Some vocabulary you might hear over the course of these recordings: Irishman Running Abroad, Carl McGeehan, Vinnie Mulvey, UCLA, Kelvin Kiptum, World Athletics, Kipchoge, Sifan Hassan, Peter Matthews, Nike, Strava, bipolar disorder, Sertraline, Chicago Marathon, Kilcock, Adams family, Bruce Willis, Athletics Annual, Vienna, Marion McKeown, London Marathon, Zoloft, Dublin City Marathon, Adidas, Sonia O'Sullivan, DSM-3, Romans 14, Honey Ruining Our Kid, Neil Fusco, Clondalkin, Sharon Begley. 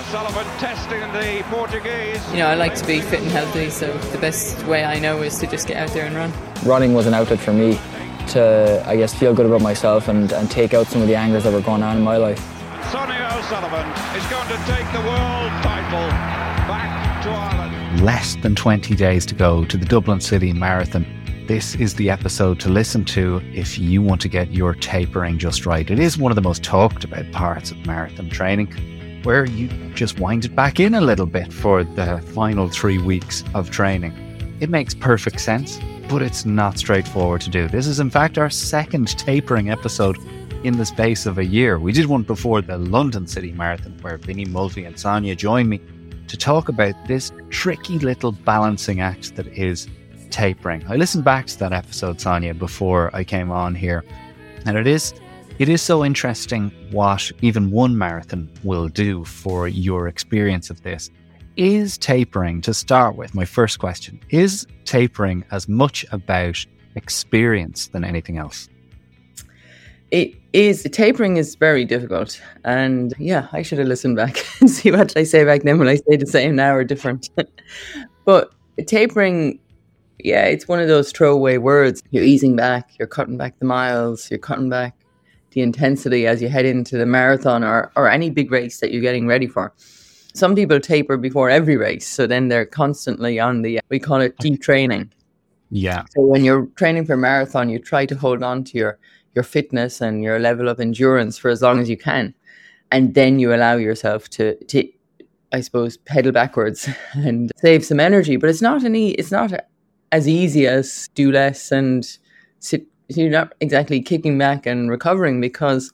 O'Sullivan testing the Portuguese. You know, I like to be fit and healthy, so the best way I know is to just get out there and run. Running was an outlet for me to, I guess, feel good about myself and take out some of the angers that were going on in my life. Sonia O'Sullivan is going to take the world title back to Ireland. Less than 20 days to go to the Dublin City Marathon. This is the episode to listen to if you want to get your tapering just right. It is one of the most talked about parts of marathon training, where you just wind it back in a little bit for the final 3 weeks of training. It makes perfect sense, but it's not straightforward to do. This is in fact our second tapering episode in the space of a year. We did one before the London City Marathon, where Vinnie Mulvey and Sonia joined me to talk about this tricky little balancing act that is tapering. I listened back to that episode, Sonia, before I came on here, and it is so interesting what even one marathon will do for your experience of this. Is tapering, to start with, my first question, is tapering as much about experience than anything else? It is. Tapering is very difficult, and yeah, I should have listened back and see what I say back then when I say the same now or different. But tapering, yeah, it's one of those throwaway words. You're easing back, you're cutting back the miles, you're cutting back the intensity as you head into the marathon or any big race that you're getting ready for. Some people taper before every race, so then they're constantly on the, we call it deep training. Yeah. So when you're training for a marathon, you try to hold on to your fitness and your level of endurance for as long as you can. And then you allow yourself to I suppose, pedal backwards and save some energy. But it's not as easy as do less and sit. You're not exactly kicking back and recovering, because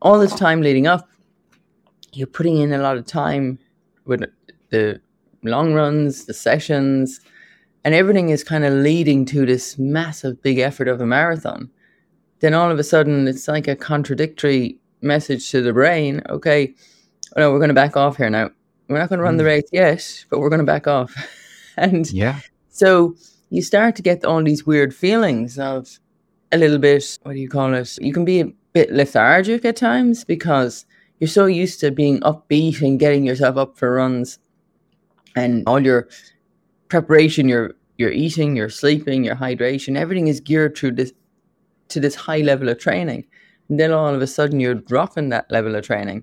all this time leading up, you're putting in a lot of time with the long runs, the sessions, and everything is kind of leading to this massive big effort of a marathon. Then all of a sudden, it's like a contradictory message to the brain. Okay, no, we're going to back off here now. We're not going to run the race yet, but we're going to back off. And yeah. So you start to get all these weird feelings of a little bit, what do you call it? You can be a bit lethargic at times because you're so used to being upbeat and getting yourself up for runs, and all your preparation, your eating, your sleeping, your hydration, everything is geared to this high level of training. And then all of a sudden you're dropping that level of training.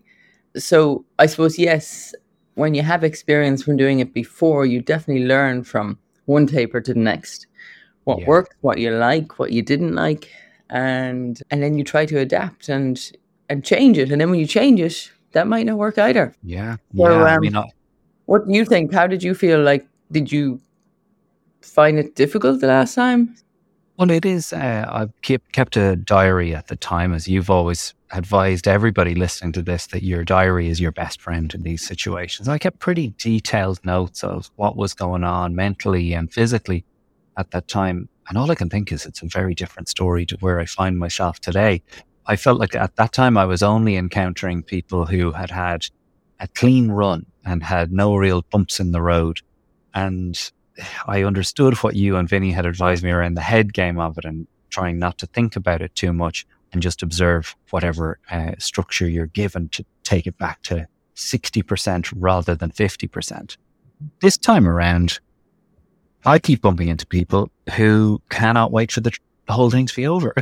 So I suppose, yes, when you have experience from doing it before, you definitely learn from one taper to the next, what worked, what you like, what you didn't like, and then you try to adapt and change it, and then when you change it, that might not work either. What do you think? How did you feel? Like, did you find it difficult the last time? Well, it is. I've kept a diary at the time, as you've always advised everybody listening to this, that your diary is your best friend in these situations. I kept pretty detailed notes of what was going on mentally and physically at that time. And all I can think is it's a very different story to where I find myself today. I felt like at that time I was only encountering people who had had a clean run and had no real bumps in the road. And I understood what you and Vinnie had advised me around the head game of it and trying not to think about it too much and just observe whatever structure you're given to take it back to 60% rather than 50%. This time around, I keep bumping into people who cannot wait for the whole thing to be over.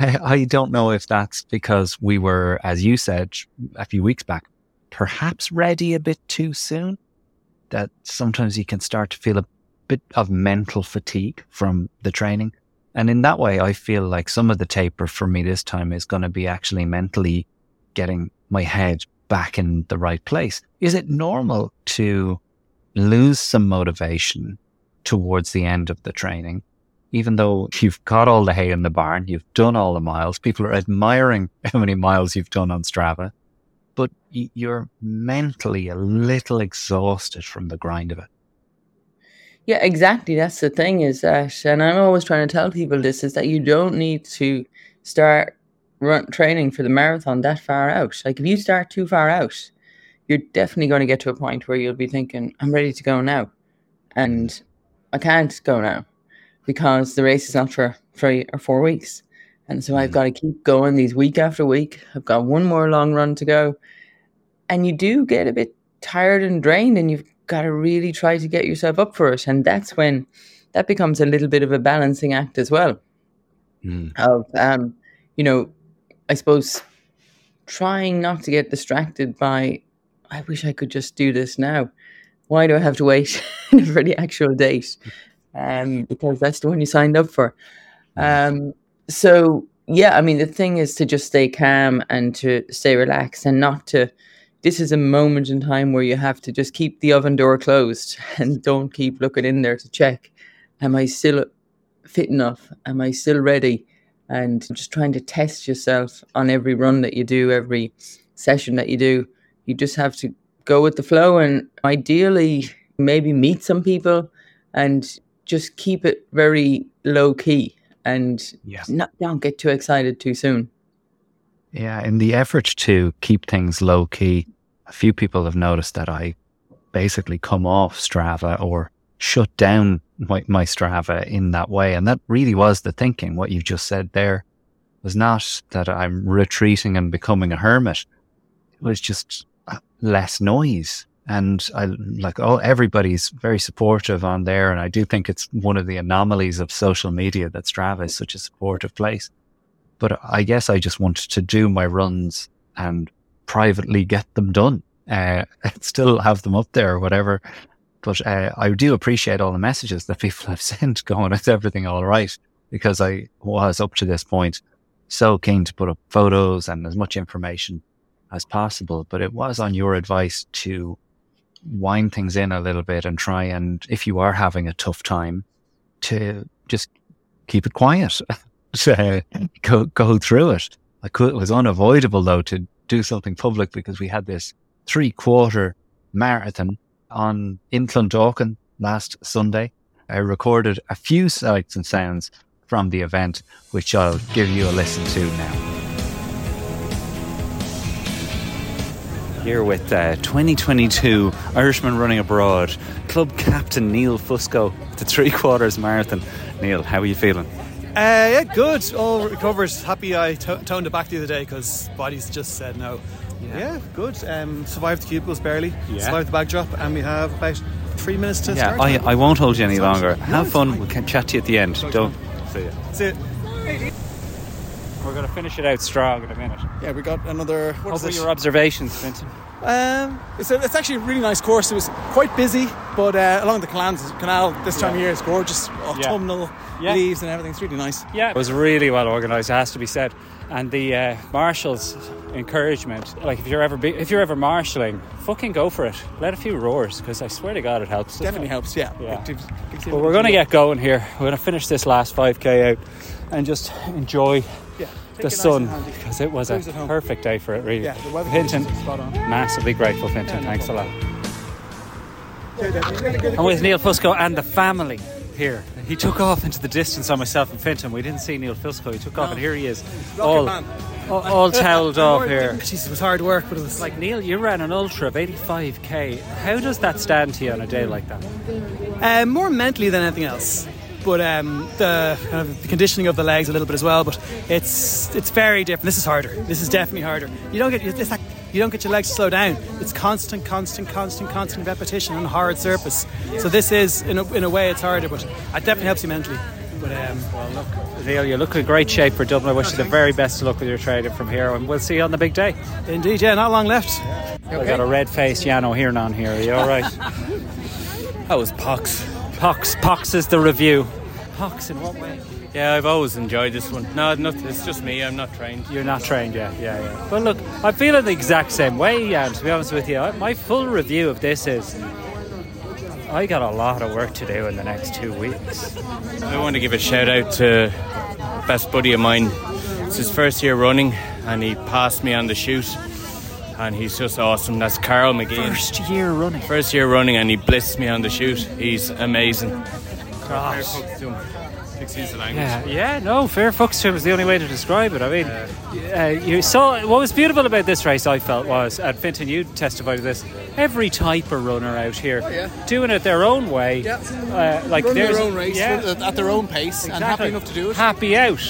I don't know if that's because we were, as you said a few weeks back, perhaps ready a bit too soon, that sometimes you can start to feel a bit of mental fatigue from the training. And in that way, I feel like some of the taper for me this time is going to be actually mentally getting my head back in the right place. Is it normal to lose some motivation towards the end of the training, even though you've got all the hay in the barn, you've done all the miles, people are admiring how many miles you've done on Strava, but you're mentally a little exhausted from the grind of it? Yeah, exactly. That's the thing, is that, and I'm always trying to tell people this, is that you don't need to start training for the marathon that far out. Like, if you start too far out, you're definitely going to get to a point where you'll be thinking, I'm ready to go now, and I can't go now because the race is not for 3 or 4 weeks. And so I've got to keep going these week after week. I've got one more long run to go. and you do get a bit tired and drained, and you've got to really try to get yourself up for it. And that's when that becomes a little bit of a balancing act as well. Of, you know, I suppose trying not to get distracted by, I wish I could just do this now. Why do I have to wait for the actual date? Because that's the one you signed up for. So, yeah, I mean, the thing is to just stay calm and to stay relaxed and not to, this is a moment in time where you have to just keep the oven door closed and don't keep looking in there to check. Am I still fit enough? Am I still ready? And just trying to test yourself on every run that you do, every session that you do. You just have to go with the flow and ideally maybe meet some people and just keep it very low key and don't get too excited too soon. Yeah, in the effort to keep things low key, a few people have noticed that I basically come off Strava or shut down my Strava in that way. And that really was the thinking. What you've just said there was not that I'm retreating and becoming a hermit. It was just less noise. And I like, oh, everybody's very supportive on there. And I do think it's one of the anomalies of social media that Strava is such a supportive place. But I guess I just wanted to do my runs and privately get them done. Still have them up there or whatever. But I do appreciate all the messages that people have sent going, is everything all right? Because I was up to this point so keen to put up photos and as much information as possible. But it was on your advice to wind things in a little bit and try and, if you are having a tough time, to just keep it quiet, to go through it. It was unavoidable, though, to do something public because we had this 3-quarter marathon on in Clondalkin last Sunday. I recorded a few sights and sounds from the event, which I'll give you a listen to now. Here with 2022 Irishman Running Abroad club captain Neil Fusco at the 3-quarters marathon. Neil, how are you feeling? Yeah, good. All recovered. Happy I toned it back the other day because body's just said no. Yeah, good. Survived the cubicles barely. Yeah. Survived the backdrop, and we have about 3 minutes to start. Yeah, I won't hold you any longer. Have fun. We can chat to you at the end. Don't. See ya. See ya. We're going to finish it out strong in a minute. Yeah, we got another. What were your observations, Fintan? It's actually a really nice course. It was quite busy, but along the canal this time of year, it's gorgeous. Autumnal leaves and everything. It's really nice. Yeah, it was really well organised, it has to be said. And the marshals' encouragement, like if you're ever marshalling, fucking go for it. Let a few roars, because I swear to God it helps. Definitely helps, yeah. But we're going to get going here. We're going to finish this last 5k out and just enjoy the sun, because it was a perfect day for it, really. Yeah, Fintan, massively grateful, Fintan. Thanks a lot. And with Neil Fusco and the family here. He took off into the distance on myself and Fintan. We didn't see Neil Fusco. He took off, and here he is, all towelled off here. Jesus, it was hard work, but it was like, Neil, you ran an ultra of 85k. How does that stand to you on a day like that? More mentally than anything else, but the conditioning of the legs a little bit as well. But it's very different. This is harder. This is definitely harder. You don't get your legs to slow down. It's constant repetition on a hard surface. So this is, in a way, it's harder, but it definitely helps you mentally. But Neil, you look in great shape for Dublin. I wish you the very best of luck with your training from here, and we'll see you on the big day. Indeed, yeah, not long left. Okay. I got a red-faced Yano here and on here. Are you all right? That was pox. Pox is the review. Pox in what way? Yeah, I've always enjoyed this one. No, it's just me. I'm not trained. You're not trained, yeah. But look, I feel in the exact same way, Jan, to be honest with you. My full review of this is I got a lot of work to do in the next 2 weeks. I want to give a shout out to a best buddy of mine. It's his first year running, and he passed me on the shoot, and he's just awesome. That's Carl McGeehan. First year running, and he blitzed me on the shoot. He's amazing. Gosh. Fair fucks to him is the only way to describe it. I mean, you saw what was beautiful about this race, I felt, was, and Fintan, you testified to this, every type of runner out here doing it their own way, running their own race at their own pace, and happy enough to do it, happy out.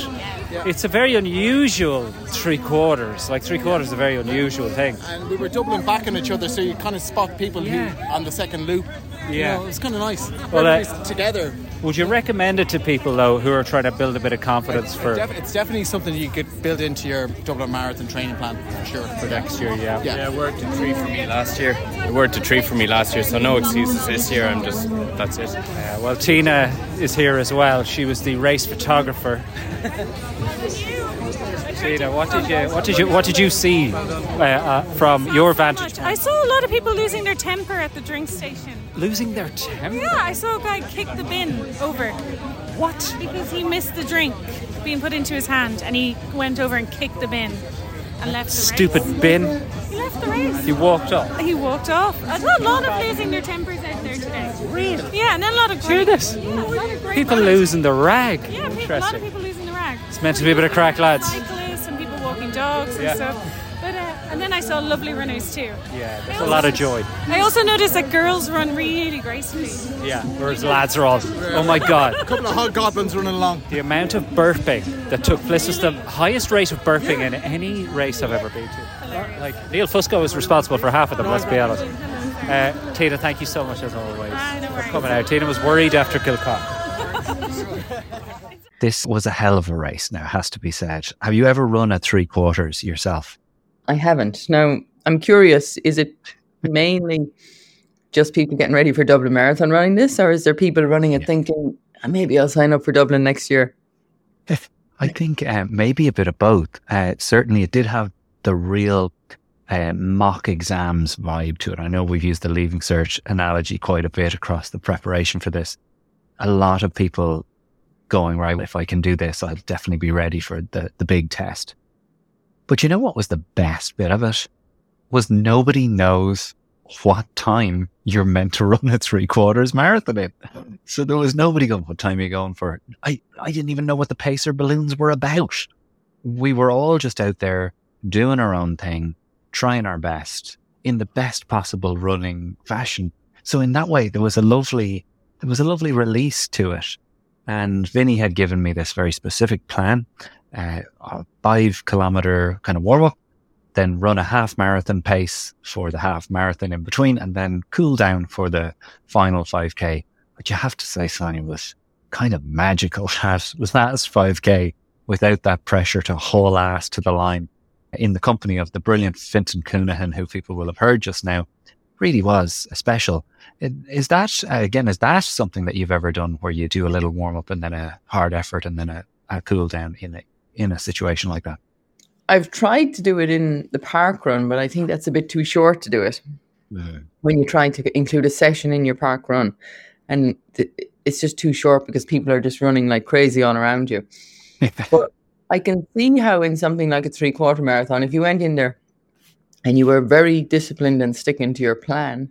Yeah. It's a very unusual three quarters. Like, three quarters is a very unusual thing. And we were doubling back on each other, so you kind of spot people who on the second loop. Yeah, you know, it was kind of nice. Well, together. Would you recommend it to people though who are trying to build a bit of confidence for? It's definitely something you could build into your Dublin Marathon training plan for sure for next year. Yeah. It worked a treat for me last year. So no excuses this year. That's it. Yeah. Well, Tina is here as well. She was the race photographer. Tina, what did you see from your vantage point? I saw a lot of people losing their temper at the drink station. Losing their temper? Yeah, I saw a guy kick the bin over. What? Because he missed the drink being put into his hand, and he went over and kicked the bin and left the race. Stupid bin. He left the race. He walked off. I saw a lot of losing their tempers out there today. Really? Yeah, and then a lot of great... Hear this? Yeah, a lot of great people losing the rag. Yeah, a lot of people losing the rag. It's meant to be a bit of crack, lads. Cyclists and people walking dogs and stuff. And then I saw lovely runners too. Yeah, there's a lot of joy. I also noticed that girls run really gracefully. Yeah, whereas lads are all, oh my God. A couple of hobgoblins running along. The amount of burping that took place was the highest rate of burping in any race I've ever been to. Like, Neil Fusco was responsible for half of them, let's be honest. Tina, thank you so much as always for coming out. Tina was worried after Kilcock. This was a hell of a race now, has to be said. Have you ever run at three quarters yourself? I haven't. Now, I'm curious, is it mainly just people getting ready for Dublin Marathon running this, or is there people running it thinking, maybe I'll sign up for Dublin next year? I think maybe a bit of both. Certainly, it did have the real mock exams vibe to it. I know we've used the Leaving Cert analogy quite a bit across the preparation for this. A lot of people going, right, if I can do this, I'll definitely be ready for the big test. But you know what was the best bit of it? Was nobody knows what time you're meant to run a three-quarters marathon in. So there was nobody going, what time are you going for? I didn't even know what the pacer balloons were about. We were all just out there doing our own thing, trying our best, in the best possible running fashion. So in that way, there was a lovely release to it. And Vinnie had given me this very specific plan. A 5-kilometer kind of warm up, then run a half marathon pace for the half marathon in between, and then cool down for the final 5K. But you have to say, Sonia, was kind of magical. That was 5K without that pressure to haul ass to the line in the company of the brilliant Fintan Cunahan, who people will have heard just now. Really was special. Is that something that you've ever done where you do a little warm up and then a hard effort and then a cool down in a situation like that? I've tried to do it in the park run, but I think that's a bit too short to do it. Mm-hmm. When you're trying to include a session in your park run, and it's just too short because people are just running like crazy all around you. But I can see how in something like a three-quarter marathon, if you went in there and you were very disciplined and sticking to your plan,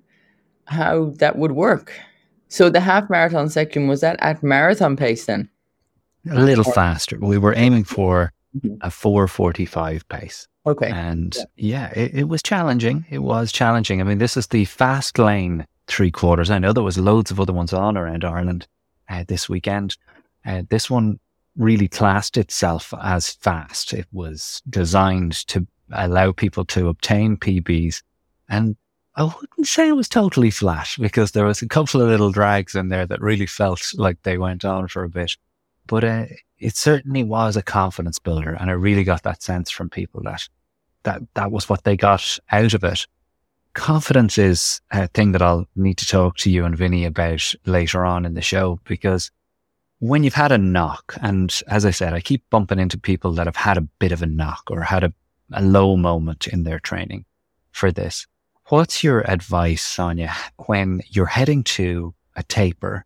how that would work. So the half marathon section, was that at marathon pace then? A little faster. We were aiming for a 4:45 pace. Okay. And it was challenging. I mean, this is the fast lane three quarters. I know there was loads of other ones on around Ireland this weekend. This one really classed itself as fast. It was designed to allow people to obtain PBs. And I wouldn't say it was totally flat because there was a couple of little drags in there that really felt like they went on for a bit. But it certainly was a confidence builder, and I really got that sense from people that was what they got out of it. Confidence is a thing that I'll need to talk to you and Vinnie about later on in the show, because when you've had a knock, and as I said, I keep bumping into people that have had a bit of a knock or had a low moment in their training for this. What's your advice, Sonia, when you're heading to a taper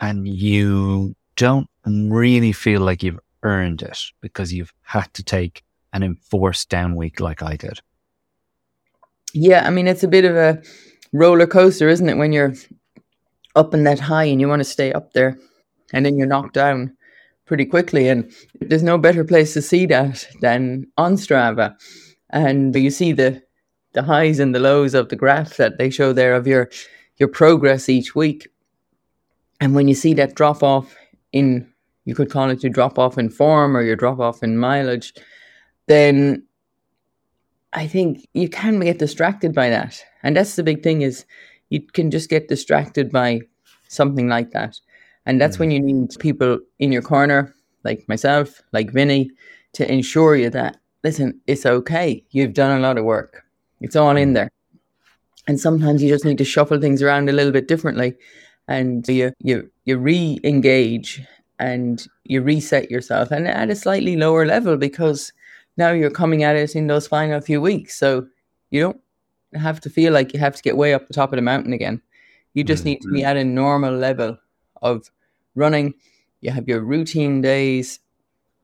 and you don't really feel like you've earned it because you've had to take an enforced down week like I did? Yeah, I mean, it's a bit of a roller coaster, isn't it? When you're up in that high and you want to stay up there, and then you're knocked down pretty quickly. And there's no better place to see that than on Strava. And you see the highs and the lows of the graph that they show there of your progress each week. And when you see that drop off in you could call it your drop off in form or your drop off in mileage, then I think you can get distracted by that. And that's the big thing, is you can just get distracted by something like that. And that's when you need people in your corner, like myself, like Vinny, to ensure you that, listen, it's okay. You've done a lot of work. It's all in there. And sometimes you just need to shuffle things around a little bit differently. And you re-engage and you reset yourself, and at a slightly lower level, because now you're coming at it in those final few weeks. So you don't have to feel like you have to get way up the top of the mountain again. You just need to be at a normal level of running. You have your routine days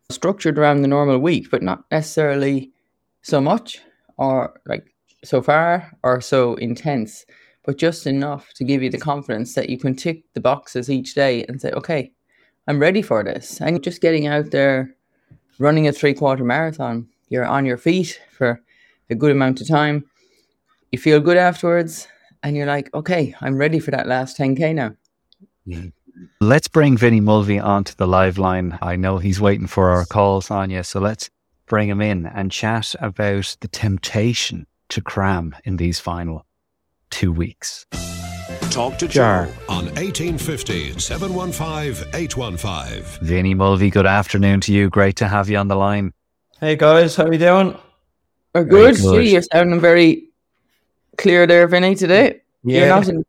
structured around the normal week, but not necessarily so much or like so far or so intense, but just enough to give you the confidence that you can tick the boxes each day and say, okay, I'm ready for this. And just getting out there, running a 3-quarter marathon, you're on your feet for a good amount of time. You feel good afterwards and you're like, okay, I'm ready for that last 10K now. Yeah. Let's bring Vinnie Mulvey onto the live line. I know he's waiting for our call, Sonia. So let's bring him in and chat about the temptation to cram in these final 2 weeks. Talk to Joe on 1850 715 815. Vinnie Mulvey, good afternoon to you. Great to have you on the line. Hey guys, how are you doing? We're good. Gee, you're sounding very clear there, Vinnie, today. Yeah.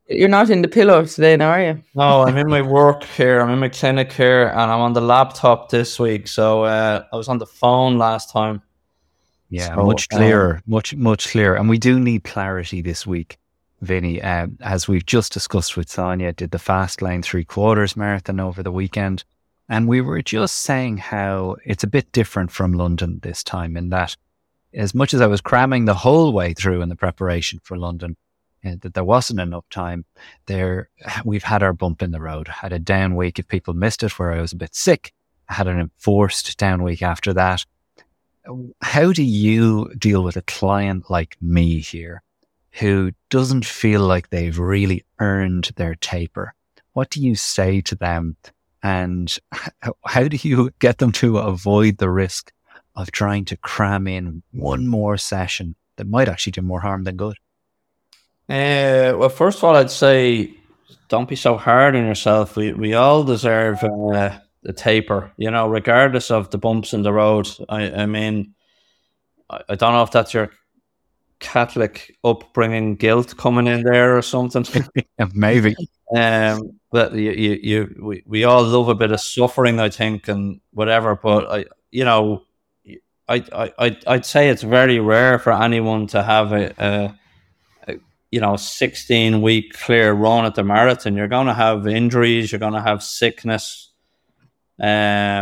You're not in the pillow today now, are you? No, I'm in my work here. I'm in my clinic here, and I'm on the laptop this week. So I was on the phone last time. Yeah, so, much clearer, much clearer. And we do need clarity this week, Vinnie. As we've just discussed with Sonia, did the Fast Lane 3-quarters marathon over the weekend. And we were just saying how it's a bit different from London this time, in that as much as I was cramming the whole way through in the preparation for London, that there wasn't enough time there. We've had our bump in the road, had a down week if people missed it, where I was a bit sick. I had an enforced down week after that. How do you deal with a client like me here who doesn't feel like they've really earned their taper? What do you say to them, and how do you get them to avoid the risk of trying to cram in one more session that might actually do more harm than good? Well, first of all, I'd say don't be so hard on yourself. We all deserve the taper, you know, regardless of the bumps in the road. I mean, I don't know if that's your Catholic upbringing guilt coming in there or something. Maybe. But we all love a bit of suffering, I think, and whatever. But I'd say it's very rare for anyone to have a 16-week clear run at the marathon. You're going to have injuries. You're going to have sickness. You're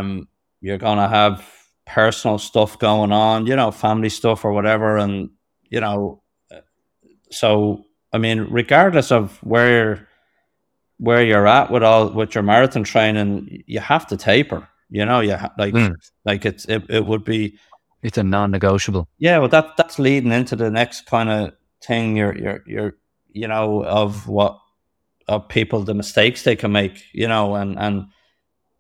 going to have personal stuff going on, you know, family stuff or whatever. And, you know, so, I mean, regardless of where you're at with your marathon training, you have to taper, you know, it would be. It's a non-negotiable. Yeah. Well, that's leading into the next kind of thing of people, the mistakes they can make, you know, and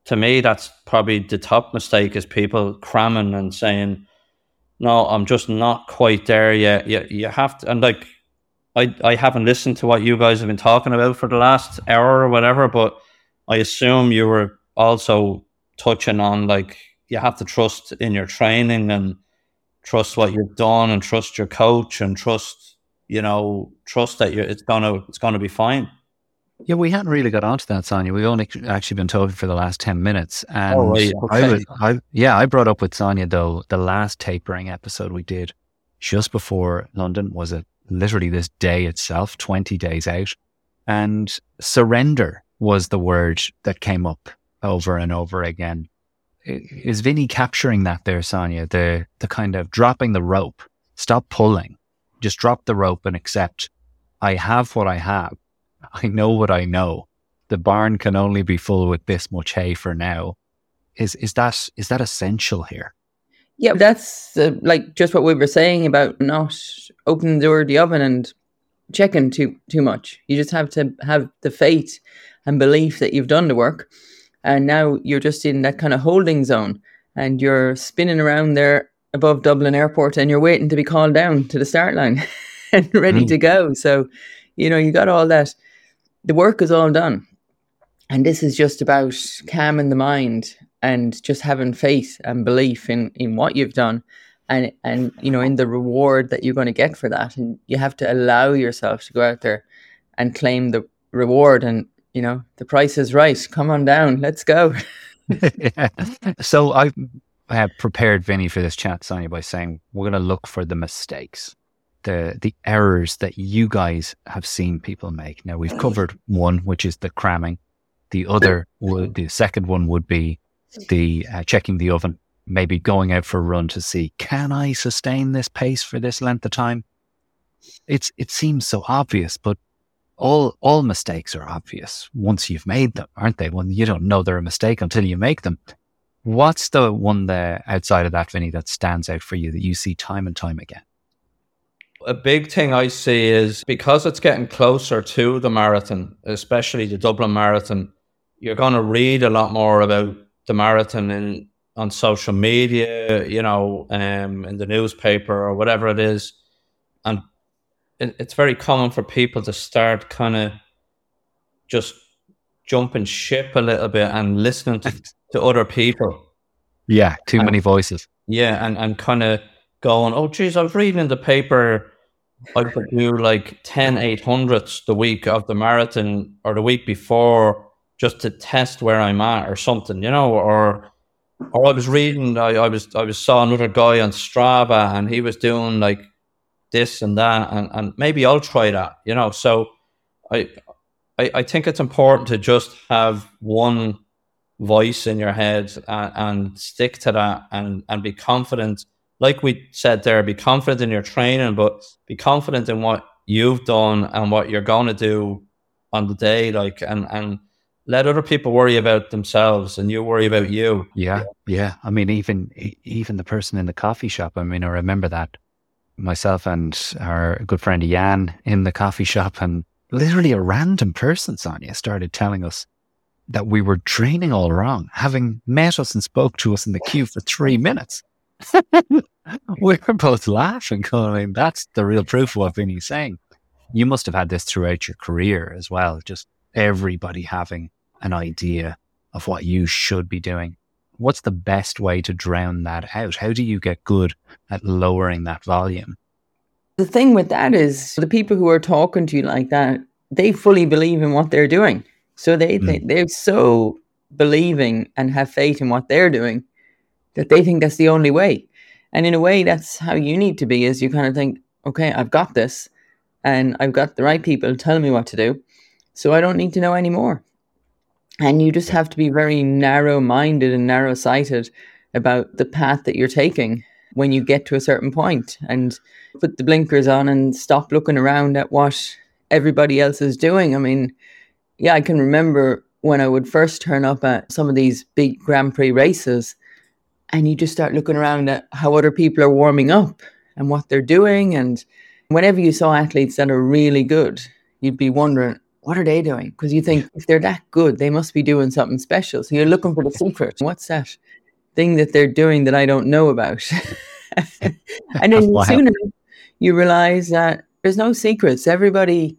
to me, that's probably the top mistake, is people cramming and saying, no, I'm just not quite there yet. You have to, and like, I haven't listened to what you guys have been talking about for the last hour or whatever, but I assume you were also touching on, like, you have to trust in your training and trust what you've done and trust your coach and trust that it's gonna be fine. Yeah, we hadn't really got onto that, Sonia. We've only actually been talking for the last 10 minutes, and I brought up with Sonia though the last tapering episode we did just before London was literally this day itself, 20 days out, and surrender was the word that came up over and over again. Is Vinnie capturing that there, Sonia? The kind of dropping the rope, stop pulling. Just drop the rope and accept, I have what I have. I know what I know. The barn can only be full with this much hay for now. Is that essential here? Yeah, that's like just what we were saying about not opening the door of the oven and checking too much. You just have to have the faith and belief that you've done the work And now you're just in that kind of holding zone and you're spinning around there above Dublin Airport and you're waiting to be called down to the start line and ready to go. So, you know, you got all that. The work is all done. And this is just about calming the mind and just having faith and belief in what you've done and, you know, in the reward that you're going to get for that. And you have to allow yourself to go out there and claim the reward. And, you know, the price is right. Come on down. Let's go. Yeah. So I have prepared Vinnie for this chat, Sonia, by saying we're going to look for the mistakes, the errors that you guys have seen people make. Now, we've covered one, which is the cramming. The other, the second one would be the checking the oven, maybe going out for a run to see, can I sustain this pace for this length of time? It seems so obvious, but all mistakes are obvious once you've made them, aren't they? When you don't know they're a mistake until you make them. What's the one there outside of that, Vinnie, that stands out for you that you see time and time again? A big thing I see is because it's getting closer to the marathon, especially the Dublin Marathon, you're going to read a lot more about the marathon on social media, you know, in the newspaper or whatever it is. And it's very common for people to start kind of just jumping ship a little bit and listening to other people. Yeah, too many voices. Yeah, and kind of going, oh, geez, I was reading in the paper I could do like 10 800s the week of the marathon or the week before, just to test where I'm at or something, you know, or I was reading, I saw another guy on Strava and he was doing like this and that, and maybe I'll try that, you know. So I think it's important to just have one voice in your head and stick to that and be confident. Like we said there, be confident in your training, but be confident in what you've done and what you're going to do on the day, like, and let other people worry about themselves and you worry about you. Yeah, yeah. I mean, even the person in the coffee shop, I mean, I remember that myself and our good friend Jan in the coffee shop, and literally a random person, Sonia, started telling us that we were training all wrong, having met us and spoke to us in the queue for 3 minutes. We were both laughing, going, that's the real proof of what Vinnie's saying. You must have had this throughout your career as well, just everybody having an idea of what you should be doing. What's the best way to drown that out? How do you get good at lowering that volume? The thing with that is the people who are talking to you like that, they fully believe in what they're doing. So they're so believing and have faith in what they're doing that they think that's the only way. And in a way, that's how you need to be, is you kind of think, okay, I've got this and I've got the right people telling me what to do, so I don't need to know anymore. And you just have to be very narrow-minded and narrow-sighted about the path that you're taking when you get to a certain point, and put the blinkers on and stop looking around at what everybody else is doing. I mean, yeah, I can remember when I would first turn up at some of these big Grand Prix races, and you just start looking around at how other people are warming up and what they're doing. And whenever you saw athletes that are really good, you'd be wondering, what are they doing? Because you think, if they're that good, they must be doing something special. So you're looking for the secret. What's that thing that they're doing that I don't know about? And then sooner you realize that there's no secrets. Everybody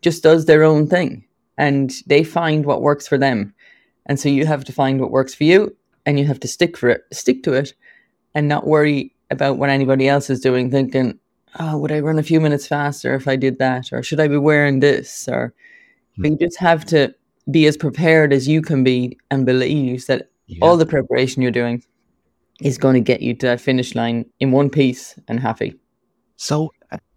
just does their own thing and they find what works for them. And so you have to find what works for you. And you have to stick to it and not worry about what anybody else is doing, thinking, oh, would I run a few minutes faster if I did that? Or should I be wearing this? Or but you just have to be as prepared as you can be and believe that all the preparation you're doing is going to get you to that finish line in one piece and happy. So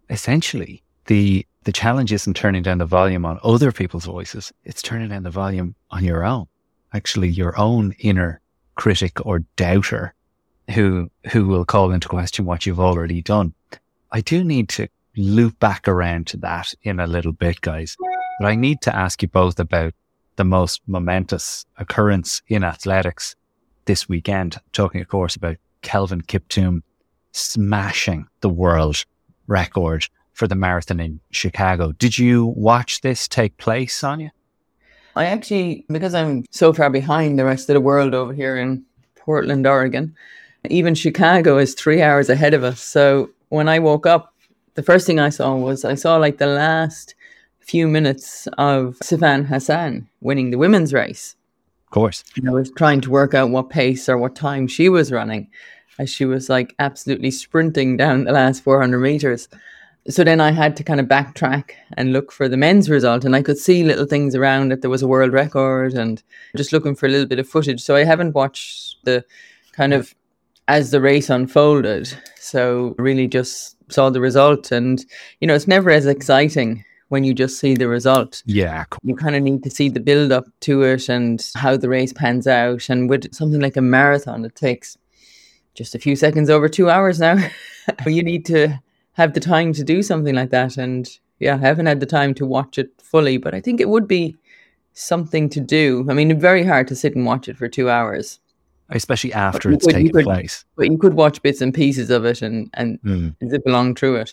essentially, the challenge isn't turning down the volume on other people's voices. It's turning down the volume on your own, actually your own inner critic or doubter who will call into question what you've already done. I do need to loop back around to that in a little bit, guys, but I need to ask you both about the most momentous occurrence in athletics this weekend, talking, of course, about Kelvin Kiptum smashing the world record for the marathon in Chicago. Did you watch this take place, Sonia? I actually, because I'm so far behind the rest of the world over here in Portland, Oregon, even Chicago is 3 hours ahead of us. So when I woke up, the first thing I saw like the last few minutes of Sifan Hassan winning the women's race. Of course. And I was trying to work out what pace or what time she was running, as she was like absolutely sprinting down the last 400 meters. So then I had to kind of backtrack and look for the men's result. And I could see little things around that there was a world record and just looking for a little bit of footage. So I haven't watched the kind of as the race unfolded. So really just saw the result. And, you know, it's never as exciting when you just see the result. Yeah. Cool. You kind of need to see the build up to it and how the race pans out. And with something like a marathon, it takes just a few seconds over 2 hours now. You need to have the time to do something like that. And yeah, I haven't had the time to watch it fully, but I think it would be something to do. I mean, it's very hard to sit and watch it for 2 hours. Especially after it's taken place. But you could watch bits and pieces of it and zip along through it.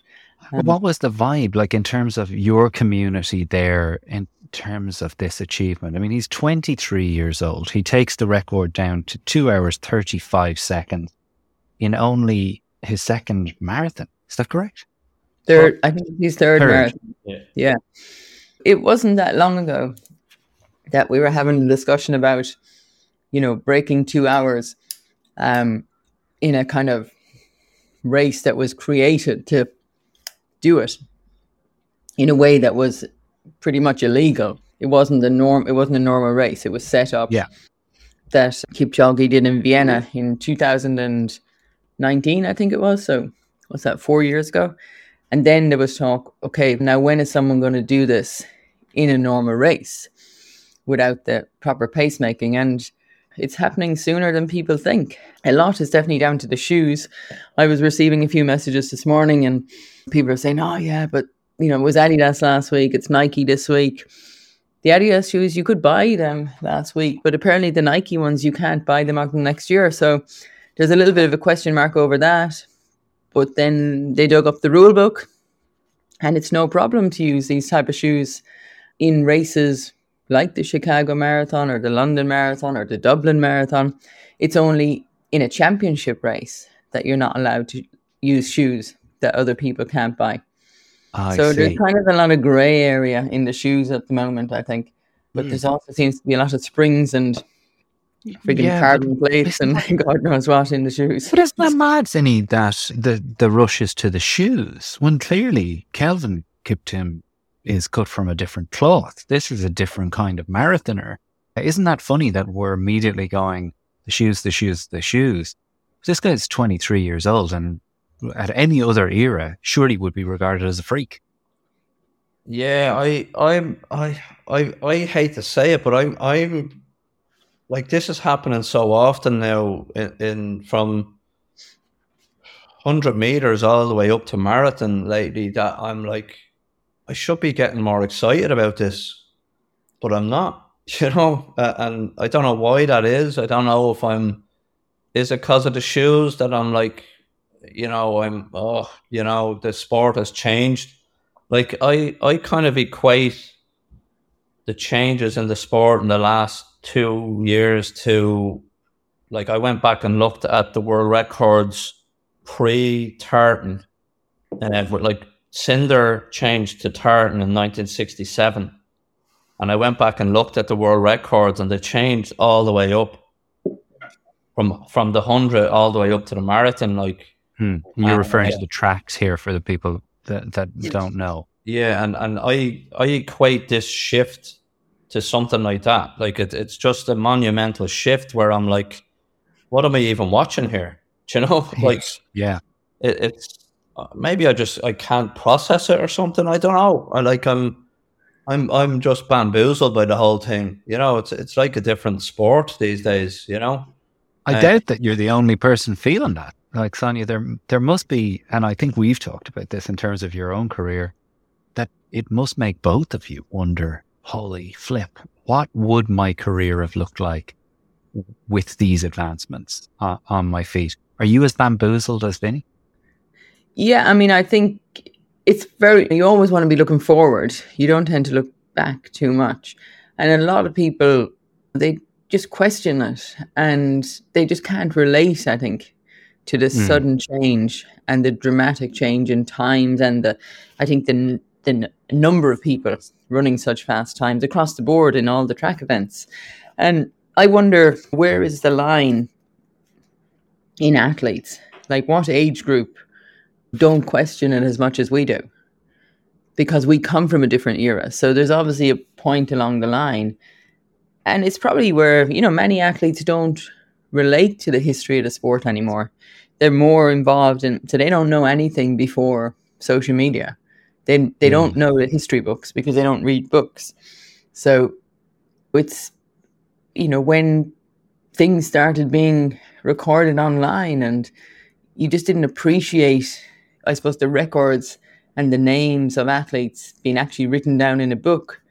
What was the vibe like in terms of your community there in terms of this achievement? I mean, he's 23 years old. He takes the record down to 2 hours, 35 seconds in only his second marathon. Is that correct? I think his third marathon. Yeah. It wasn't that long ago that we were having a discussion about, you know, breaking 2 hours in a kind of race that was created to do it in a way that was pretty much illegal. It wasn't the norm. It wasn't a normal race. It was set up that Kipchoge did in Vienna in 2019, I think it was. So what's that, 4 years ago? And then there was talk, okay, now when is someone going to do this in a normal race without the proper pacemaking? And it's happening sooner than people think. A lot is definitely down to the shoes. I was receiving a few messages this morning and people are saying, oh yeah, but you know, it was Adidas last week, it's Nike this week. The Adidas shoes, you could buy them last week, but apparently the Nike ones, you can't buy them out next year. So there's a little bit of a question mark over that. But then they dug up the rule book and it's no problem to use these type of shoes in races like the Chicago Marathon or the London Marathon or the Dublin Marathon. It's only in a championship race that you're not allowed to use shoes that other people can't buy. So there's kind of a lot of grey area in the shoes at the moment, I think. But there also seems to be a lot of springs and carbon plates and God knows what in the shoes. But isn't that mad, Vinnie, that the rushes to the shoes, when clearly Kelvin Kiptum is cut from a different cloth. This is a different kind of marathoner. Isn't that funny that we're immediately going, the shoes, the shoes, the shoes? This guy's 23 years old and at any other era, surely would be regarded as a freak. Yeah, I hate to say it, but I'm like, this is happening so often now in from 100 meters all the way up to marathon lately that I'm like, I should be getting more excited about this, but I'm not, you know, and I don't know why that is. I don't know if is it because of the shoes that I'm like, you know, the sport has changed. Like I kind of equate the changes in the sport in the last 2 years to, like, I went back and looked at the world records pre-tartan, and like Cinder changed to tartan in 1967, and I went back and looked at the world records, and they changed all the way up from the 100 all the way up to the marathon. Like you're referring to the tracks here for the people that don't know. Yeah, and I equate this shift to something like that. Like it's just a monumental shift where I'm like, what am I even watching here? Do you know? Like, yeah, it's maybe I can't process it or something. I don't know. I'm just bamboozled by the whole thing. You know, it's like a different sport these days. You know, I doubt that you're the only person feeling that. Like, Sonia, there must be, and I think we've talked about this in terms of your own career, that it must make both of you wonder, holy flip, what would my career have looked like with these advancements on my feet? Are you as bamboozled as Vinnie? Yeah, I mean, I think you always want to be looking forward. You don't tend to look back too much. And a lot of people, they just question it and they just can't relate, I think, to the sudden change and the dramatic change in times and the, I think, the number of people running such fast times across the board in all the track events. And I wonder, where is the line in athletes? Like, what age group don't question it as much as we do? Because we come from a different era. So there's obviously a point along the line. And it's probably where, you know, many athletes don't relate to the history of the sport anymore. They're more involved in, so they don't know anything before social media. They don't know the history books because they don't read books. So it's, you know, when things started being recorded online and you just didn't appreciate, I suppose, the records and the names of athletes being actually written down in a book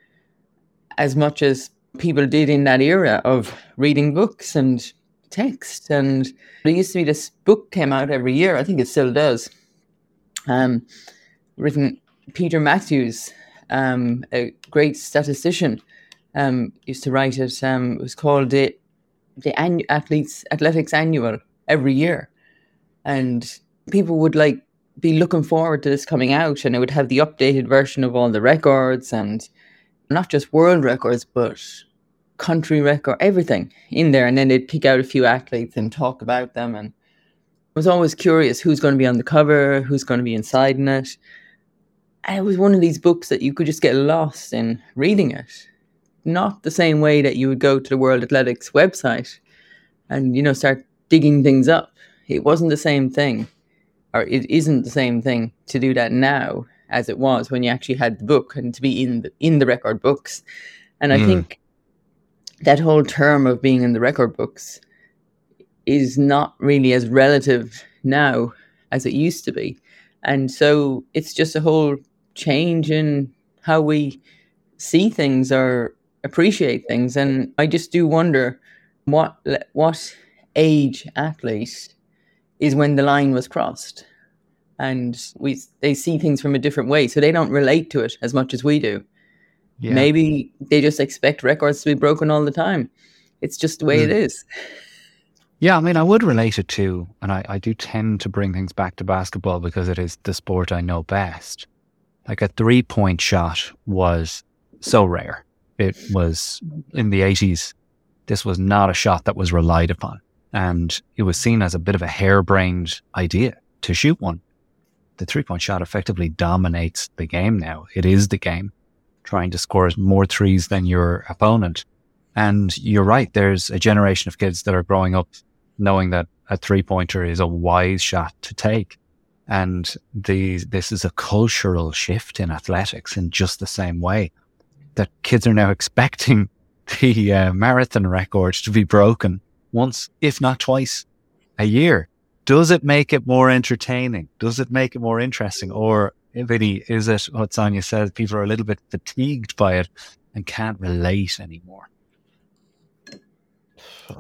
as much as people did in that era of reading books and text. And there used to be this book came out every year, I think it still does, written Peter Matthews, a great statistician, used to write it. It was called the Athletics Annual every year. And people would be looking forward to this coming out, and it would have the updated version of all the records, and not just world records, but country record, everything in there. And then they'd pick out a few athletes and talk about them. And I was always curious who's going to be on the cover, who's going to be inside in it. And it was one of these books that you could just get lost in reading it. Not the same way that you would go to the World Athletics website and, you know, start digging things up. It wasn't the same thing. Or it isn't the same thing to do that now as it was when you actually had the book and to be in the record books. And I think that whole term of being in the record books is not really as relative now as it used to be. And so it's just a whole change in how we see things or appreciate things. And I just do wonder what age athletes is when the line was crossed and they see things from a different way. So they don't relate to it as much as we do. Yeah. Maybe they just expect records to be broken all the time. It's just the way it is. Yeah, I mean, I would relate it to, and I do tend to bring things back to basketball because it is the sport I know best. Like a 3-point shot was so rare. It was in the 80s. This was not a shot that was relied upon. And it was seen as a bit of a harebrained idea to shoot one. The 3-point shot effectively dominates the game now. It is the game, trying to score more threes than your opponent. And you're right, there's a generation of kids that are growing up knowing that a 3-pointer is a wise shot to take. And this is a cultural shift in athletics in just the same way that kids are now expecting the marathon records to be broken once, if not twice, a year. Does it make it more entertaining? Does it make it more interesting? Or, Vinnie, is it what Sonia says, people are a little bit fatigued by it and can't relate anymore?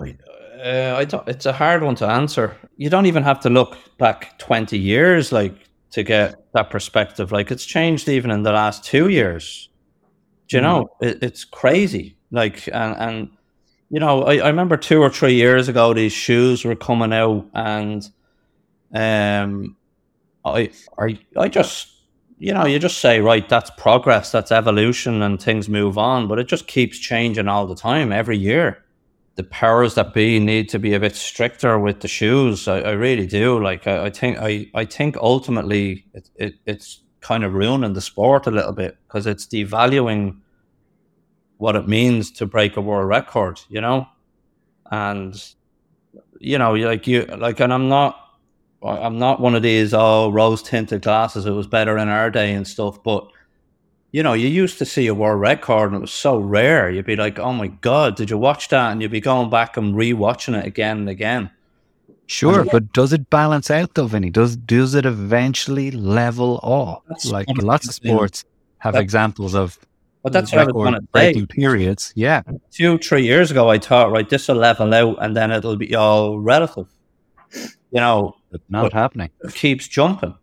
It's a hard one to answer. You don't even have to look back 20 years to get that perspective. It's changed even in the last 2 years. Do you know? It's crazy. And you know, I remember 2 or 3 years ago, these shoes were coming out, and I just, you know, you just say, right, that's progress, that's evolution, and things move on. But it just keeps changing all the time, every year. The powers that be need to be a bit stricter with the shoes. I really do. I think ultimately it's kind of ruining the sport a little bit because it's devaluing what it means to break a world record, you know? And, you know, and I'm not one of these, rose tinted glasses, it was better in our day and stuff, but, you know, you used to see a world record and it was so rare. You'd be like, oh my God, did you watch that? And you'd be going back and rewatching it again and again. Sure, but does it balance out though, Vinnie? Does it eventually level off? Lots of sports have examples of, but that's what I was going to say. Breaking periods, yeah. 2-3 years ago, I thought, right, this will level out and then it'll be all relative. You know, it's not happening. It keeps jumping.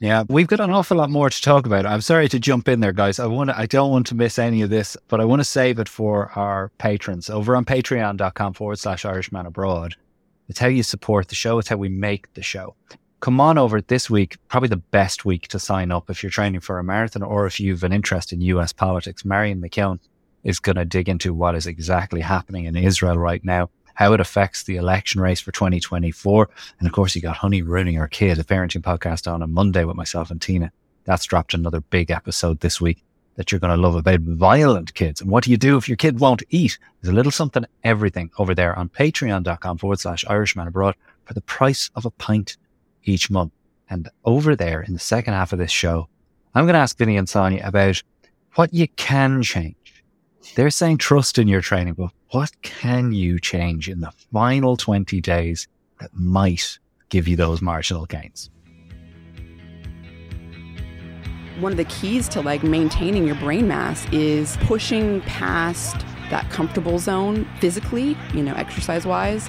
Yeah, we've got an awful lot more to talk about. I'm sorry to jump in there, guys. I don't want to miss any of this, but I want to save it for our patrons over on patreon.com/Irishman Abroad. It's how you support the show. It's how we make the show. Come on over this week, probably the best week to sign up if you're training for a marathon or if you've an interest in US politics. Marion McKeown is going to dig into what is exactly happening in Israel right now, how it affects the election race for 2024. And of course, you got Honey Ruining Our Kid, a parenting podcast on Monday with myself and Tina. That's dropped another big episode this week that you're going to love about violent kids. And what do you do if your kid won't eat? There's a little something, everything over there on patreon.com/Irishman Abroad for the price of a pint each month. And over there in the second half of this show, I'm going to ask Vinnie and Sonia about what you can change. They're saying trust in your training, but what can you change in the final 20 days that might give you those marginal gains? One of the keys to like maintaining your brain mass is pushing past that comfortable zone physically, you know, exercise-wise.